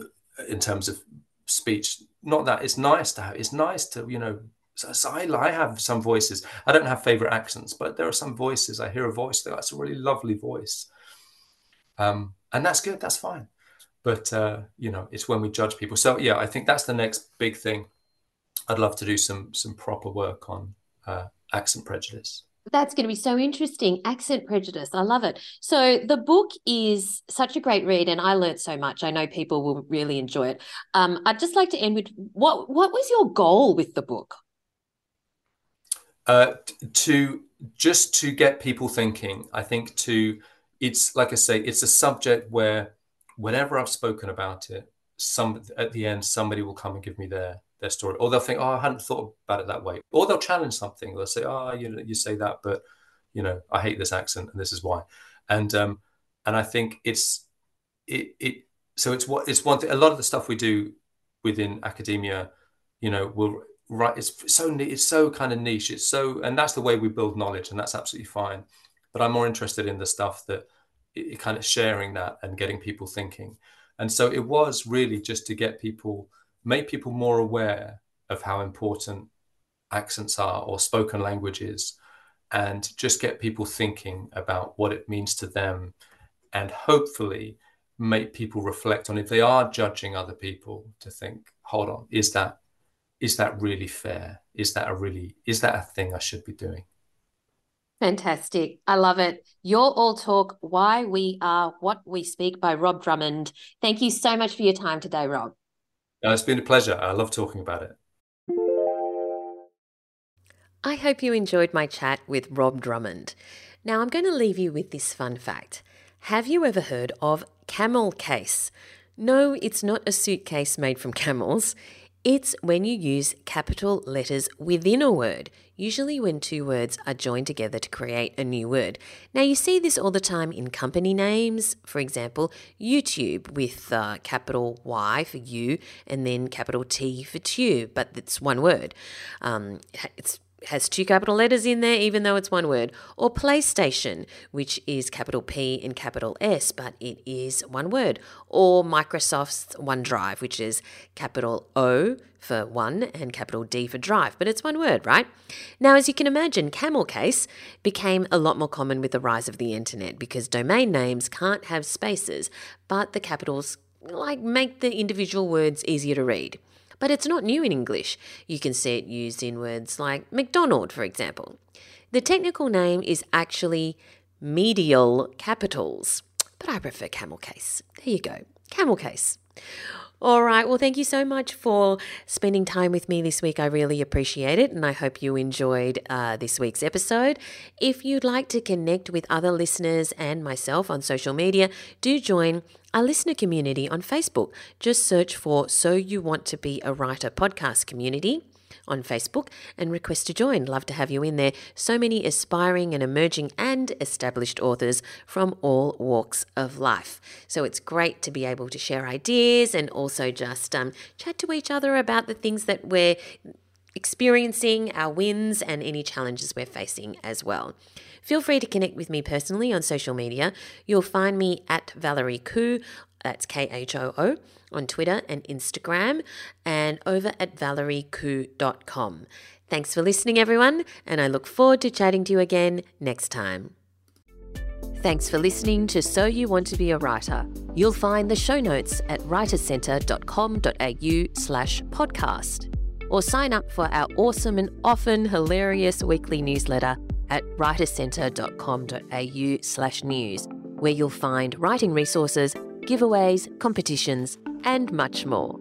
in terms of speech. Not that it's nice to, you know, so I have some voices. I don't have favorite accents, but there are some voices. I hear a voice that's a really lovely voice, and that's good. That's fine. But you know, it's when we judge people. So yeah, I think that's the next big thing. I'd love to do some proper work on accent prejudice. That's going to be so interesting, accent prejudice. I love it. So the book is such a great read, and I learned so much. I know people will really enjoy it. I'd just like to end with, what was your goal with the book? To get people thinking. I think it's like I say, it's a subject where whenever I've spoken about it, at the end somebody will come and give me their story, or they'll think, oh, I hadn't thought about it that way, or they'll challenge something. They'll say, oh, you know, you say that, but you know, I hate this accent, and this is why. And I think it's one thing. A lot of the stuff we do within academia, you know, we'll write. It's so kind of niche. It's so, and that's the way we build knowledge, and that's absolutely fine. But I'm more interested in the stuff that kind of sharing that and getting people thinking. And so it was really just to get people, make people more aware of how important accents are or spoken language is, and just get people thinking about what it means to them, and hopefully make people reflect on, if they are judging other people, to think, hold on, is that really fair? Is that a thing I should be doing? Fantastic. I love it. You're All Talk: Why We Are What We Speak by Rob Drummond. Thank you so much for your time today, Rob. It's been a pleasure. I love talking about it. I hope you enjoyed my chat with Rob Drummond. Now I'm going to leave you with this fun fact. Have you ever heard of camel case? No, it's not a suitcase made from camels. It's when you use capital letters within a word, usually when two words are joined together to create a new word. Now, you see this all the time in company names. For example, YouTube with capital Y for you and then capital T for tube, but it's one word. It has two capital letters in there, even though it's one word. Or PlayStation, which is capital P and capital S, but it is one word. Or Microsoft's OneDrive, which is capital O for one and capital D for drive, but it's one word, right? Now, as you can imagine, camel case became a lot more common with the rise of the internet, because domain names can't have spaces, but the capitals make the individual words easier to read. But it's not new in English. You can see it used in words like McDonald, for example. The technical name is actually medial capitals, but I prefer camel case. There you go, camel case. All right, well, thank you so much for spending time with me this week. I really appreciate it, and I hope you enjoyed this week's episode. If you'd like to connect with other listeners and myself on social media, do join our listener community on Facebook. Just search for So You Want to Be a Writer podcast community on Facebook and request to join. Love to have you in there. So many aspiring and emerging and established authors from all walks of life. So it's great to be able to share ideas and also just chat to each other about the things that we're experiencing, our wins, and any challenges we're facing as well. Feel free to connect with me personally on social media. You'll find me at Valerie Khoo, that's Khoo, on Twitter and Instagram, and over at valeriekoo.com. Thanks for listening, everyone, and I look forward to chatting to you again next time. Thanks for listening to So You Want to Be a Writer. You'll find the show notes at writercentre.com.au/podcast. Or sign up for our awesome and often hilarious weekly newsletter at writercentre.com.au/news, where you'll find writing resources, giveaways, competitions, and much more.